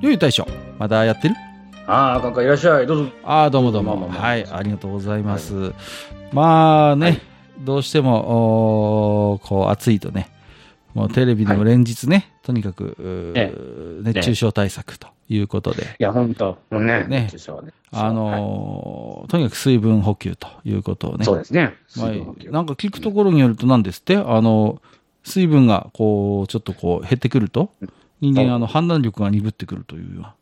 よい大将、まだやってる？ああ、かんかんいらっしゃい、どうぞ。ああ、どうもどうも、はい、ありがとうございます、はい、まあね、はい、どうしてもこう暑いとね、もうテレビでも連日ね、はい、とにかく、熱中症対策ということで、ね、いや本当もう ね、熱中症はね、はい、とにかく水分補給ということをね、そうですね、まあ、なんか聞くところによるとなんですって、水分がこうちょっとこう減ってくると、人間判断力が鈍ってくるというような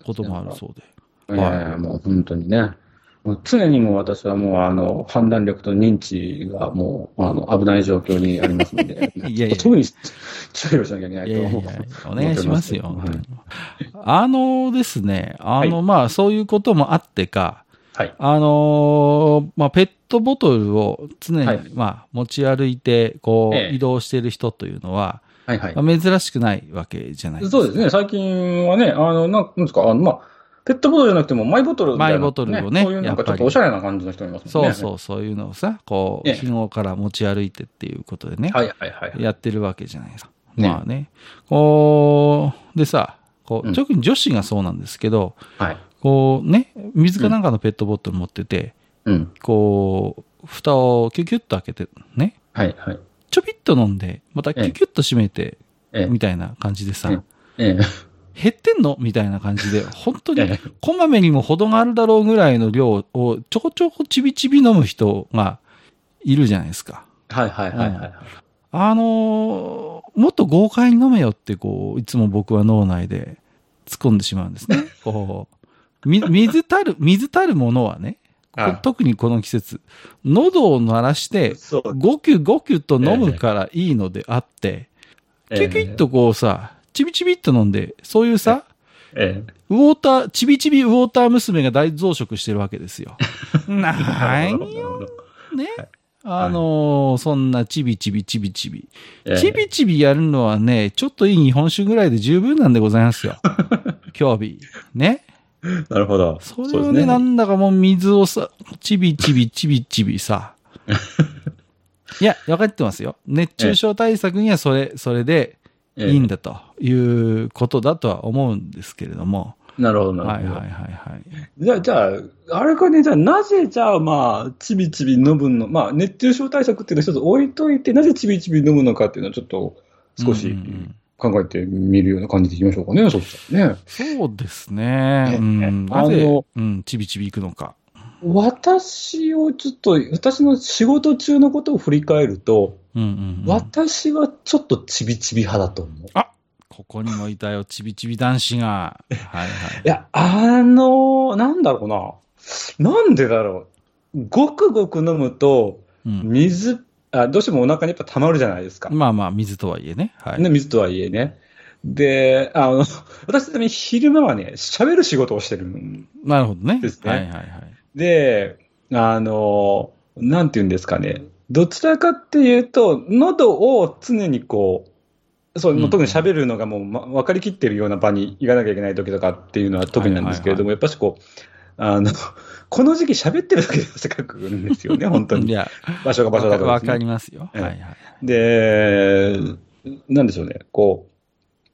こともあるそうで、はい、もう本当にね。常にもう私はもう判断力と認知がもう危ない状況にありますので、いやいや特に注意をしなきゃいけないと思う。いやいやお願いしますよ、はい、ですね、はい、まあそういうこともあってか、はい、まあペットボトルを常に、はい、まあ持ち歩いてこう、移動している人というのは。はいはい、まあ、珍しくないわけじゃないですか。そうですね。最近はね、なんですか、まあ、ペットボトルじゃなくてもマイボトルみたいな、ね。マイボトルをね。そういうなんかちょっとおしゃれな感じの人いますもんね。そういうのをさ、こう、日頃から持ち歩いてっていうことでね。はいはいはい。やってるわけじゃないですか。まあね。こう、でさ、こう、特に女子がそうなんですけど、はい、こうね、水かなんかのペットボトル持ってて、うん、こう、蓋をキュキュッと開けてね。はいはい。ちょびっと飲んで、またキュキュッと締めて、みたいな感じでさ、減ってんのみたいな感じで、本当に、こまめにも程があるだろうぐらいの量を、ちょこちょこちびちび飲む人がいるじゃないですか。はいはいはいはい。もっと豪快に飲めよって、こう、いつも僕は脳内で突っ込んでしまうんですね。こう、水たるものはね、特にこの季節、喉を鳴らして、ゴキュゴキュと飲むからいいのであって、キュキュッとこうさ、チビチビっと飲んで、そういうさ、チビチビウォーター娘が大増殖してるわけですよ。なーによ、ね。そんなチビチビやるのはね、ちょっといい日本酒ぐらいで十分なんでございますよ。興味。ね。なるほど。それを ね、なんだかもう水をさ、ちびちびさ。いや、分かってますよ。熱中症対策にはそれでいいんだということだとは思うんですけれども。なるほど、なるほど。はいはいはい、はい。じゃあ、あれかね、じゃあ、なぜじゃあ、まあ、ちびちび飲むの、まあ、熱中症対策っていうのは一つ置いといて、なぜちびちび飲むのかっていうのはちょっと少し。うんうん、考えてみるような感じでいきましょうかね、そうですね。うん、なぜ、ちびちびいくのか。私の仕事中のことを振り返ると、私はちょっとちびちび派だと思う。あ、ここにもいたよ、ちびちび男子が。はいはい。いや、なんだろうな。なんでだろう。ごくごく飲むと、水、どうしてもお腹にやっぱ溜まるじゃないですか。まあまあ、水とはいえね。はい、水とはいえね。で、私たち昼間はね、喋る仕事をしてるんですね。なるほどね。はいはいはい。で、なんていうんですかね。どちらかっていうと、喉を常にこう、特に喋るのがもう、分かりきってるような場に行かなきゃいけない時とかっていうのは特になんですけれども、はいはいはい、やっぱしこう、この時期喋ってるだけで汗かくんですよね、本当に。いや、場所が場所だから、ね。わかりますよ。はいはい。で、なんでしょうね、こ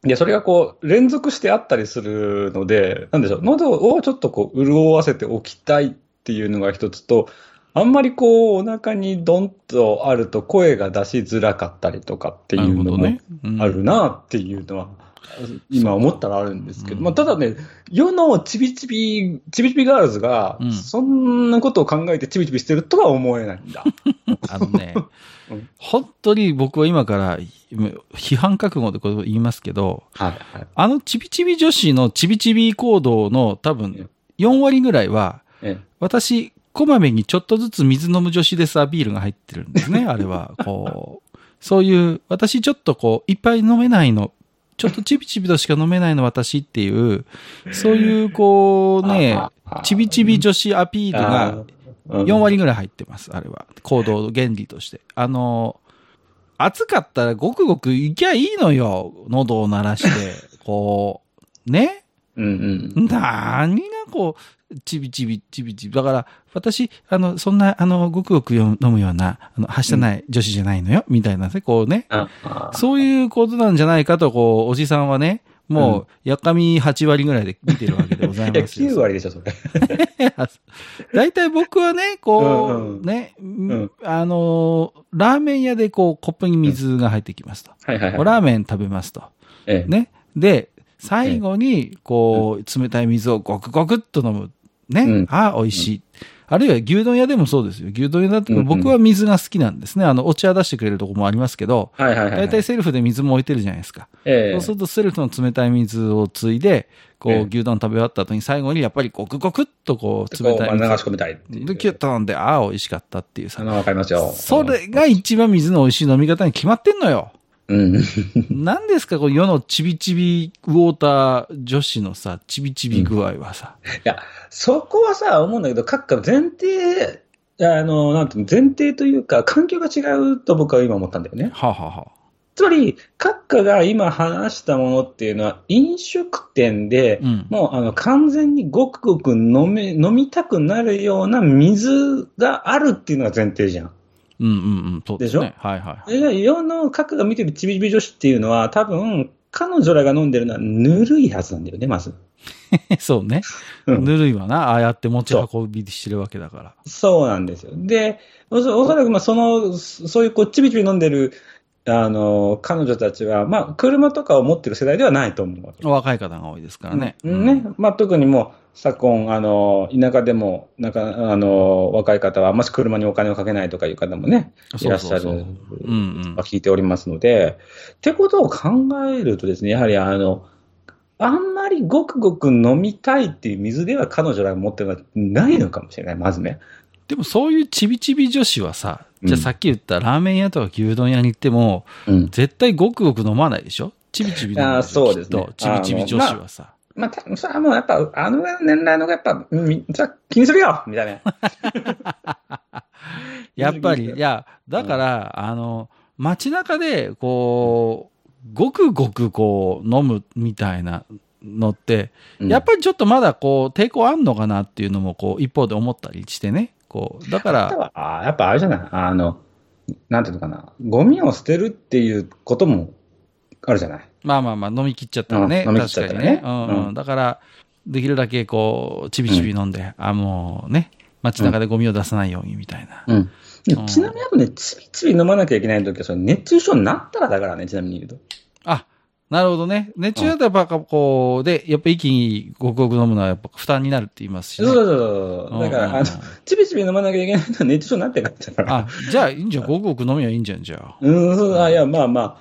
う、いや、それがこう、連続してあったりするので、なんでしょう、喉をちょっとこう、潤わせておきたいっていうのが一つと、あんまりこう、お腹にドンとあると声が出しづらかったりとかっていうのもあるなっていうのは。今思ったらあるんですけど、まあ、ただね、世のちびちびガールズが、そんなことを考えてちびちびしてるとは思えないんだ。本当に僕は今から批判覚悟でこれを言いますけど、はいはい、ちびちび女子のちびちび行動の多分4割ぐらいは、私、こまめにちょっとずつ水飲む女子ですアピールが入ってるんですね、あれは。こう、そういう、私ちょっとこう、いっぱい飲めないの、ちちょっとチビチビとしか飲めないの私っていう、そういうこうね、チビチビ女子アピールが4割ぐらい入ってます、あれは。行動原理として。暑かったらごくごく行きゃいいのよ。喉を鳴らして、こう、ね。うんうん。何がこう、チビチビ、チビチビ。だから、私、そんな、ごくごく飲むような、はしたない女子じゃないのよ、みたいなね、こうね。そういうことなんじゃないかと、こう、おじさんはね、もう、やかみ8割ぐらいで見てるわけでございますよ。9割でしょ、それ。だいたい僕はね、こう、ね、ラーメン屋でこう、コップに水が入ってきますと。はいはいはい。ラーメン食べますと。ね。で、最後に、こう、冷たい水をゴクゴクっと飲む。ね。ああ、美味しい。あるいは牛丼屋でもそうですよ。牛丼屋だって僕は水が好きなんですね。お茶出してくれるとこもありますけど、だいたいセルフで水も置いてるじゃないですか。そうするとセルフの冷たい水をついで、こう牛丼食べ終わった後に最後にやっぱりゴクゴクっとこう冷たい水を流し込みたいっていう。で、キュッと飲んで、ああ、美味しかったっていうさ。わかりますよ。それが一番水の美味しい飲み方に決まってんのよ。うん。何ですか、この世のチビチビウォーター女子のさ、チビチビ具合はさ。いや、そこはさ、思うんだけど、各家前提、なんていうの、前提というか、環境が違うと僕は今思ったんだよね。はあ、ははあ、つまり、各家が今話したものっていうのは、飲食店で、うん、もう完全にごくごく飲みたくなるような水があるっていうのが前提じゃん。うんうんうん、そうですね。でしょ？はいはいはい。世の各が見てるちびちび女子っていうのは、多分、彼女らが飲んでるのはぬるいはずなんだよね、まず。そうね。うん、ぬるいわな。ああやって持ち運びしてるわけだから。そうなんですよ。で、おそらく、まあ、そういうこう、ちびちび飲んでる、彼女たちは、まあ、車とかを持ってる世代ではないと思うわけ。若い方が多いですからね。うん、ね。まあ、特にもう、昨今、田舎でも、なんか、若い方は、あんまし車にお金をかけないとかいう方もね、いらっしゃる、聞いておりますので、ってことを考えるとですね、やはりあんまりごくごく飲みたいっていう水では彼女らが持ってるのはないのかもしれない、まずね。でもそういうちびちび女子はさ、じゃあさっき言ったラーメン屋とか牛丼屋に行っても、うん、絶対ごくごく飲まないでしょ？ちびちび飲まないでしょ？そうですね。ちびちび女子はさ。まあ、それはもうやっぱ、年代のがやっぱ、じゃ気にするよみたいな。やっぱり、いや、だから、街中で、こう、ごくごくこう、飲むみたいなのって、やっぱりちょっとまだこう、抵抗あんのかなっていうのも、こう、一方で思ったりしてね。こう、だから。やっぱあれじゃない、なんていうのかな、ゴミを捨てるっていうことも、あるじゃない。まあまあまあ、飲み切っちゃったらね。うん、飲み切っちゃったらね。確かにね。うん。だから、できるだけこう、ちびちび飲んで、もうね、街中でゴミを出さないようにみたいな。うん。ちなみにあとね、ちびちび飲まなきゃいけないときは、その熱中症になったらだからね、ちなみに言うと。あ、なるほどね。熱中症だとやっぱこう、で、やっぱ一気にごくごく飲むのはやっぱ負担になるって言いますし、ね。そうそうそう。だから、ちびちび飲まなきゃいけないのは熱中症になってからだから。あ、じゃあいいんじゃん。ごくごく飲みはいいんじゃん、じゃあ。うん、そうだ。いや、まあまあ。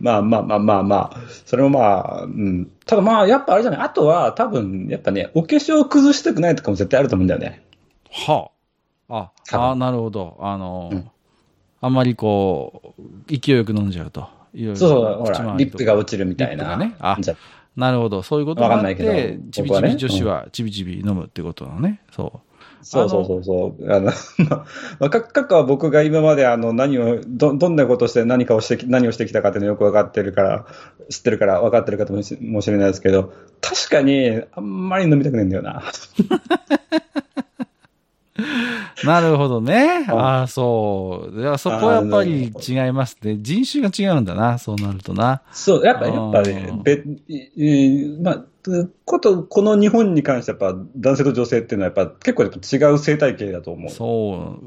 まあまあまあまあまあ、それもまあ、うん。ただまあ、やっぱあれじゃない。あとは、多分、やっぱね、お化粧を崩したくないとかも絶対あると思うんだよね。はあ。あ、なるほど。あんまりこう、勢いよく飲んじゃうと。いろいろそう、ほら、リップが落ちるみたいな。ね、あ、なるほど。そういうことがあって、ちびちび女子はちびちび飲むってことなのね。そう。そうそうそうそう。各は僕が今まで何を、どんなことをして何をしてきたかっていうのよく分かってるから、知ってるから分かってるかもしれないですけど、確かにあんまり飲みたくないんだよな。なるほどね。ああ、そう。いや、そこはやっぱり違いますね。人種が違うんだな、そうなるとな。そう、やっぱね、まあ、この日本に関してやっぱ男性と女性っていうのはやっぱ結構やっぱ違う生態系だと思う。そ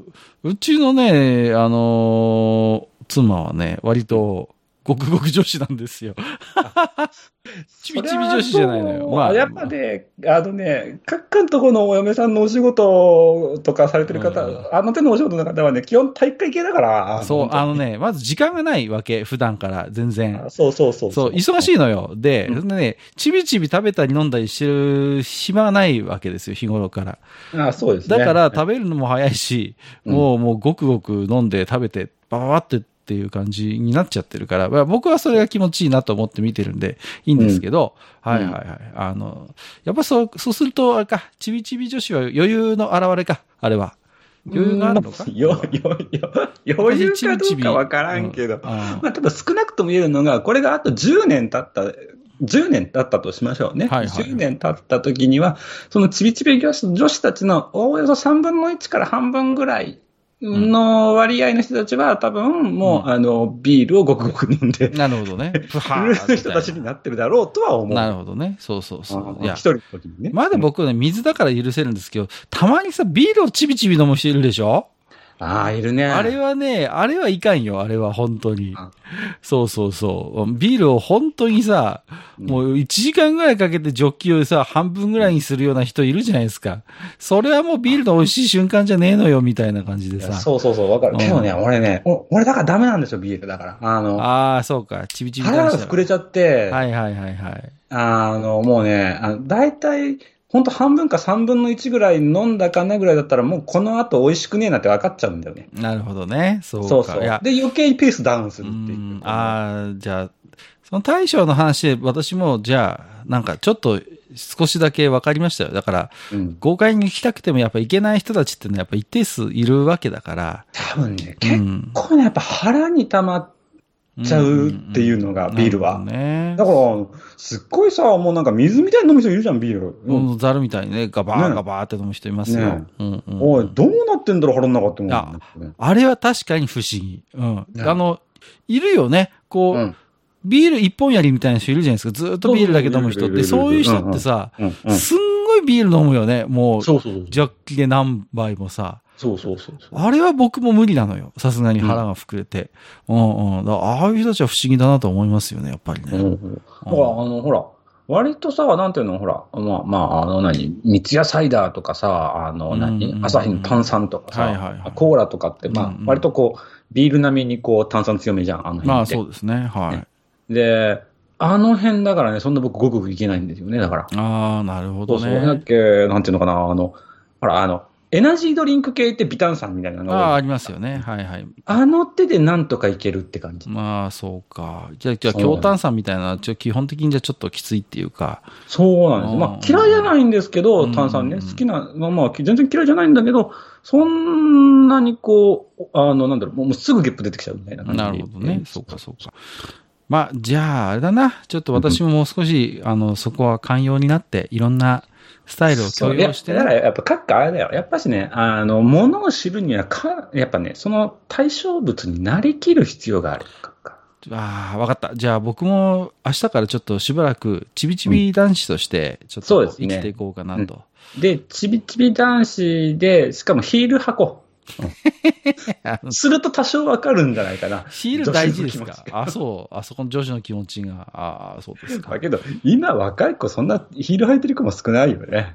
う。うちのね、妻はね、割とごくごく女子なんですよ。ちびちび女子じゃないのよ。まあ、やっぱね、各館とこのお嫁さんのお仕事とかされてる方、あの手のお仕事の方はね、基本体育会系だから。そう、ね、まず時間がないわけ、普段から、全然。そう、忙しいのよ。で、ね、ちびちび食べたり飲んだりしてる暇がないわけですよ、日頃から。あ、そうですね。だから、食べるのも早いし、もうごくごく飲んで食べて、ばばばって、っていう感じになっちゃってるから、僕はそれが気持ちいいなと思って見てるんで、いいんですけど、うん、はいはいはい。やっぱそうすると、あれか、ちびちび女子は余裕の表れか、あれは。余裕があるのか、余裕かどうかわからんけど、まあ、ただ少なくとも言えるのが、これがあと10年経ったとしましょうね。はいはいはい、10年経った時には、そのちびちび女子たちのおよそ3分の1から半分ぐらいの割合の人たちは多分もう、うん、ビールをごくごく飲んで、なるほどね。ふはーって人たちになってるだろうとは思う。なるほどね。そうそうそう。いや、一人の時にね。まだ僕ね、水だから許せるんですけど、たまにさ、ビールをちびちび飲む人いるでしょ？ああ、いるね。あれはいかんよ。あれは本当に。そうそうそう。ビールを本当にさ、もう1時間ぐらいかけてジョッキをさ、半分ぐらいにするような人いるじゃないですか。それはもうビールの美味しい瞬間じゃねえのよ、みたいな感じでさ。そうそうそう、わかる。でもね、俺だからダメなんですよ、ビールだから。そうか。ちびちび腹が膨れちゃって。はいはいはいはい。もうね、だいたい、本当半分か3分の1ぐらい飲んだかなぐらいだったら、もうこの後美味しくねえなって分かっちゃうんだよね。なるほどね。そうか。そうそう。で、余計ペースダウンするっていう。じゃあ、その大将の話で私も、じゃあ、なんかちょっと少しだけ分かりましたよ。だから、豪快に行きたくてもやっぱ行けない人たちってのはやっぱ一定数いるわけだから。多分ね、結構ね、やっぱ腹に溜まって、ちゃうっていうのが、ビールは。ね、だから、すっごいさ、もうなんか水みたいに飲む人いるじゃん、ビール。ザルみたいにね、ガバーガバーって飲む人いますよ。ね、おい、どうなってんだろう、腹の中って思う、ね。あれは確かに不思議。ね、いるよね。こう、ビール一本やりみたいな人いるじゃないですか。ずっとビールだけ飲む人って、そういう人ってさ、すんごいビール飲むよね。もう、ジャッキで何杯もさ。そう。あれは僕も無理なのよ。さすがに腹が膨れて。ああいう人たちは不思議だなと思いますよね、やっぱりね。だから、ほら、割とさ、なんていうの、ほら、三ツ矢サイダーとかさ、朝日の炭酸とかさ、コーラとかって、割とこう、ビール並みにこう、炭酸強めじゃん、まあそうですね、はい。で、だからね、そんな僕、ごくごくいけないんですよね、だから。ああ、なるほどね。そうだっけ、なんていうのかな、ほら、エナジードリンク系って微炭酸みたいなのがありますよね。はいはい。手でなんとかいけるって感じ。まあそうか。じゃあ強炭酸みたいな基本的にじゃちょっときついっていうか。そうなんです。まあ嫌いじゃないんですけど、炭酸ね、好きな全然嫌いじゃないんだけど、そんなにこうもうすぐゲップ出てきちゃうみたいな感じ。なるほどね。そうか。まあじゃああれだな。ちょっと私ももう少しそこは寛容になっていろんな。スタイルを共有して、ね。だからやっぱ各家あれだよ。やっぱしね、物を知るにはやっぱね、その対象物になりきる必要がある。わかった。じゃあ僕も明日からちょっとしばらくちびちび男子としてちょっと生きていこうかなと。で、ちびちび男子で、しかもヒール箱。すると多少わかるんじゃないかな。ヒール大事ですか。そう。あそこの女子の気持ちが。そうですか。だけど、今若い子、そんなヒール履いてる子も少ないよね。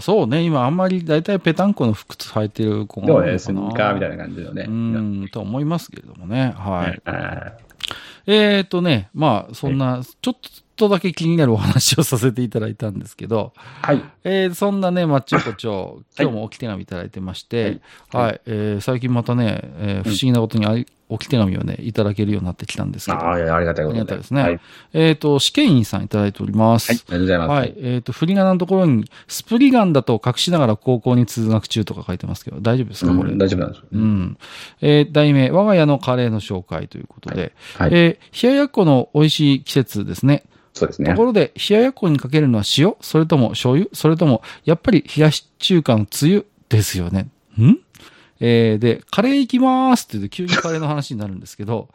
そうね。今あんまり大体ペタンコの服履いてる子も多いのかな。スニーカーみたいな感じのね。と思いますけれどもね。はい。まあ、そんな、ちょっとだけ気になるお話をさせていただいたんですけど、はい。そんなね、マッチ横丁、今日も置き手紙いただいてまして、はい。最近またね、不思議なことに置き手紙をね、いただけるようになってきたんですけど。ありがたいことです。ありがたいですね。はい、試験員さんいただいております。はい、ありがとうございます。はい。振り仮名のところに、スプリガンだと隠しながら高校に通学中とか書いてますけど、大丈夫ですかこれ。大丈夫なんですよ。題名、我が家のカレーの紹介ということで、はい。冷ややっこの美味しい季節ですね。そうですね。ところで、冷ややっこにかけるのは塩？それとも醤油？それとも、やっぱり冷やし中華のつゆですよね。で、カレー行きますって言って急にカレーの話になるんですけど、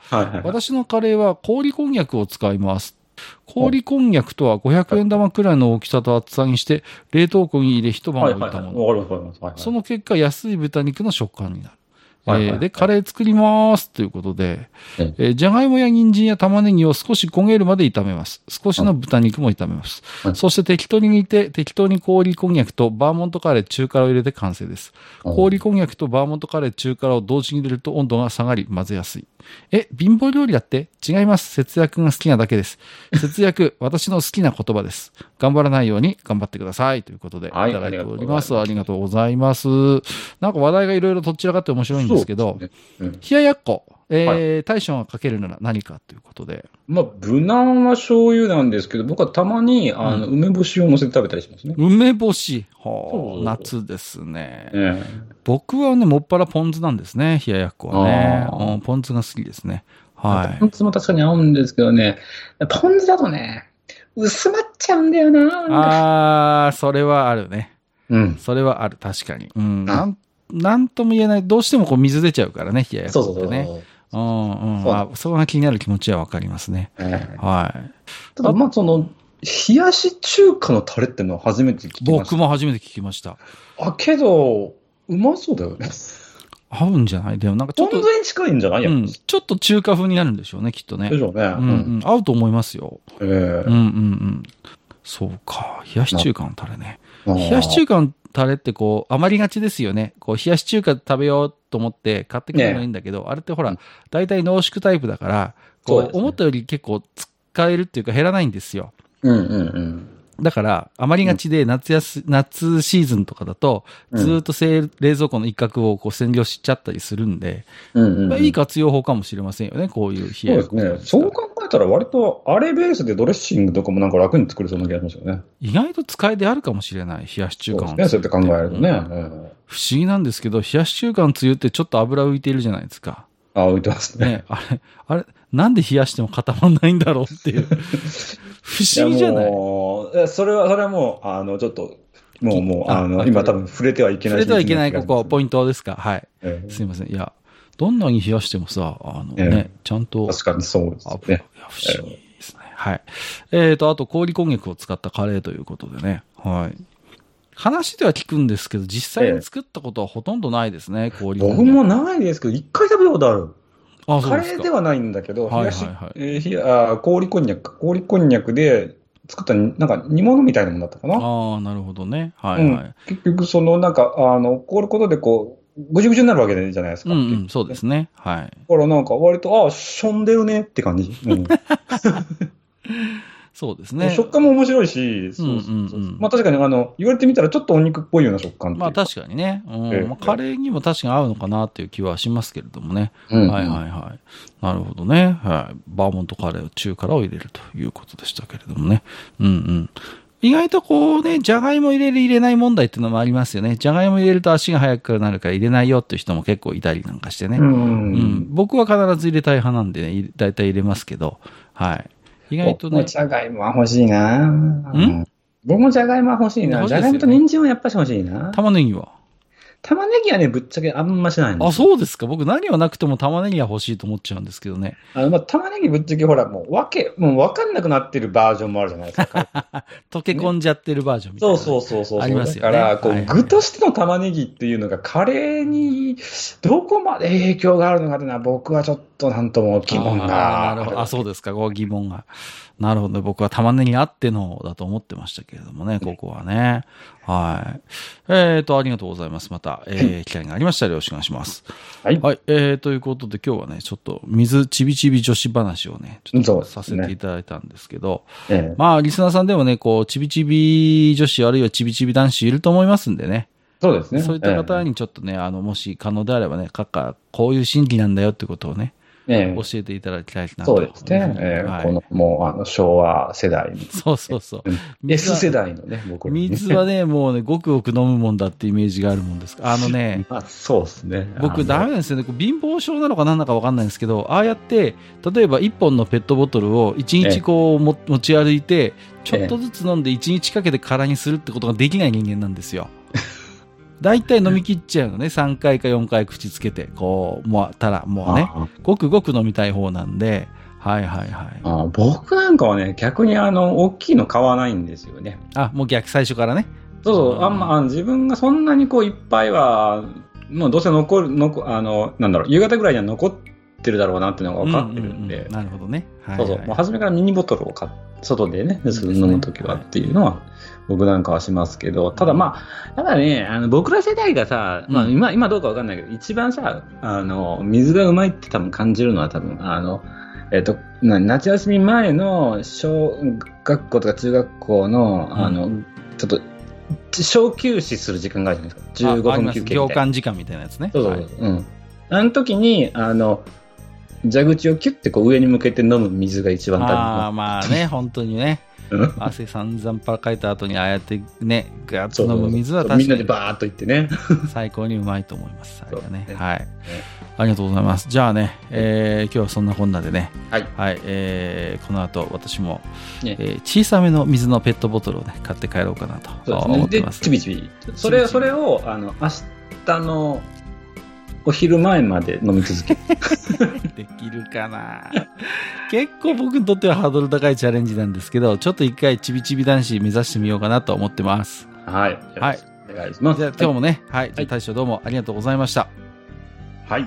私のカレーは氷こんにゃくを使います。氷こんにゃくとは500円玉くらいの大きさと厚さにして、冷凍庫に入れ一晩置いたもの。その結果、安い豚肉の食感になる。で、カレー作りますということで、じゃがいもや人参や玉ねぎを少し焦げるまで炒めます。少しの豚肉も炒めます。そして適当に煮て、適当に氷こんにゃくとバーモントカレー中辛を入れて完成です。氷こんにゃくとバーモントカレー中辛を同時に入れると温度が下がり混ぜやすい。貧乏料理だって？違います。節約が好きなだけです。節約、私の好きな言葉です。頑張らないように頑張ってください。ということで、いただいております。ありがとうございます。なんか話題がいろいろとっちらかって面白いんですけど、冷ややっこ。大将がかけるなら何かということで、まあ、無難は醤油なんですけど、僕はたまに梅干しを乗せて食べたりしますね。梅干し、はあ、夏ですね、僕はねもっぱらポン酢なんですね、冷ややっこはね、うん、ポン酢が好きですね、はい、ポン酢も確かに合うんですけどね、ポン酢だとね薄まっちゃうんだよ なあ、それはあるね、うん、それはある確かに、うん、なんとも言えない、どうしてもこう水出ちゃうからね、冷ややっこってね、そうそうそうそう、うんうん、あ、そこが気になる気持ちはわかりますね。はい。ただまあその冷やし中華のタレってのは初めて聞きました。僕も初めて聞きました。あ、けどうまそうだよね。合うんじゃない？でもなんかちょっとポン酢に近いんじゃない？うん、ちょっと中華風になるんでしょうね、きっとね。でしょうね。うんうん、合うと思いますよ。うんうんうん。そうか、冷やし中華のタレね。冷やし中華のタレってこう余りがちですよね。こう冷やし中華食べようと思って買ってきてもいいんだけど、ね、あれってほら大体濃縮タイプだから、こう思ったより結構使えるっていうか減らないんですよ。うんうんうん。だから余りがちで夏シーズンとかだとずっと冷蔵庫の一角をこう占領しちゃったりするんで、うんうんうん、まあ、いい活用法かもしれませんよね、こういう冷や。そうですね。そう考えたら割とあれベースでドレッシングとかもなんか楽に作れそうな気がしますよね。意外と使いであるかもしれない、冷やし中華の。そうですね、そうやって考えるとね、うん。不思議なんですけど、冷やし中華のつゆってちょっと油浮いているじゃないですか。あ、浮いてますね。ね、あれ、なんで冷やしても固まんないんだろうっていう。不思議じゃない？それはもう、ちょっと、もう、今多分触れてはいけない。触れてはいけない、ここ、ポイントですか。はい。すいません。いや、どんなに冷やしてもさ、ちゃんと。確かにそうですね。不思議ですね。はい。あと、氷こんにゃくを使ったカレーということでね。はい。話では聞くんですけど、実際に作ったことはほとんどないですね、氷こんにゃく。僕もないですけど、一回食べたことある。あ、カレーではないんだけど、氷こんにゃく、氷こんにゃくで作ったなんか煮物みたいなものだったかな。あ、なるほどね。はいはい、うん、結局そのなんか凍ることでこうぐじゅぐじゅになるわけじゃないですか。うんうん、そうですね。はい。だからなんか割としょんでるねって感じ。うんそうですね。食感も面白いし、まあ確かに言われてみたらちょっとお肉っぽいような食感っていう。まあ確かにね。うん、まあ、カレーにも確かに合うのかなっていう気はしますけれどもね。うん、はいはいはい。なるほどね。はい。バーモントカレーを中辛を入れるということでしたけれどもね。うんうん。意外とこうね、じゃがいも入れる入れない問題っていうのもありますよね。じゃがいも入れると足が速くなるから入れないよっていう人も結構いたりなんかしてね。うんうん、僕は必ず入れたい派なんでね、だいたい入れますけど。はい。意外とね、僕もじゃがいもは欲しいな。ん？僕もじゃがいもは欲しいな。じゃがいもと人参はやっぱし欲しいな。玉ねぎは？玉ねぎはね、ぶっちゃけあんましないんです。あ、そうですか。僕何はなくても玉ねぎは欲しいと思っちゃうんですけどね。まあ、玉ねぎぶっちゃけほら、もうわかんなくなってるバージョンもあるじゃないですか。溶け込んじゃってるバージョンみたいな。ね、そう。ありますよね。だから、こう、具としての玉ねぎっていうのがカレーにどこまで影響があるのかっていうのは僕はちょっとなんとも疑問が。なるほど。あ、そうですか。こう疑問が。なるほど。僕は玉ねぎあってのだと思ってましたけれどもね、ここはね。はい。ありがとうございます。また、機会がありましたらよろしくお願いします。はい。はい。ということで今日はね、ちょっと水ちびちび女子話をね、ちょっとさせていただいたんですけど、ね、まあ、リスナーさんでもね、こう、ちびちび女子あるいはちびちび男子いると思いますんでね。そうですね。そういった方にちょっとね、もし可能であればね、こういう心理なんだよってことをね、教えていただきたいなと。そうですね。はい、このもう昭和世代に。そう。S 世代のね、僕らね。水はね、もうね、ごくごく飲むもんだってイメージがあるもんですから。まあ、そうですね。僕ダメなんですよね。貧乏症なのか何なのか分かんないんですけど、ああやって例えば1本のペットボトルを1日こう持ち歩いて、ちょっとずつ飲んで1日かけて空にするってことができない人間なんですよ。大体飲み切っちゃうのね。3回か4回口つけて、こう、もうね、ごくごく飲みたい方なんで、はいはいはい。僕なんかはね、逆に大きいの買わないんですよね。あ、もう逆、最初からね。そう、あんま、自分がそんなにこう、いっぱいは、もうどうせ夕方ぐらいには残ってるだろうなっていうのが分かってるんで。うんうんうん、なるほどね。はいはい、そう。もう初めからミニボトルを買って、外でね、飲むときはっていうのは、僕なんかはしますけど、ただまあ、ただね、僕ら世代がさ、まあ今どうかわかんないけど、一番さ、水がうまいって多分感じるのは多分、夏休み前の小学校とか中学校の、ちょっと、小休止する時間があるじゃないですか。15分休憩みたいな。あります。行間時間みたいなやつね。そうそう。うん。あの時に、蛇口をキュッてこう上に向けて飲む水が一番大変。ああまあね、本当にね。汗散々パラかいた後にああやってねガッと飲む水は確かにみんなでバーッといってね最高にうまいと思います。あれがね、はい、ありがとうございます。じゃあね、今日はそんなこんなでね、はい、はい、この後私も、小さめの水のペットボトルをね買って帰ろうかなと思ってます。でちびちびそれを明日のお昼前まで飲み続けできるかな結構僕にとってはハードル高いチャレンジなんですけど、ちょっと一回ちびちび男子目指してみようかなと思ってます。はい、はい、お願いします。じゃあ今日もね、はい、じゃあ大将どうもありがとうございました。はい、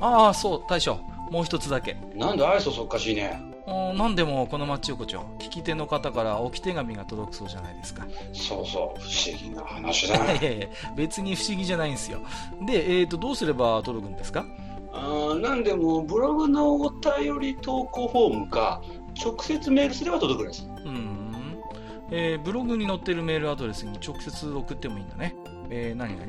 ああそう大将、もう一つだけ。なんで愛想そっかしいね。なんでもこの町横丁、聞き手の方から置き手紙が届くそうじゃないですか。そうそう、不思議な話だね。いやいや別に不思議じゃないんですよ。で、どうすれば届くんですか。なんでもブログのお便り投稿フォームか直接メールすれば届くんです。ブログに載ってるメールアドレスに直接送ってもいいんだね。何々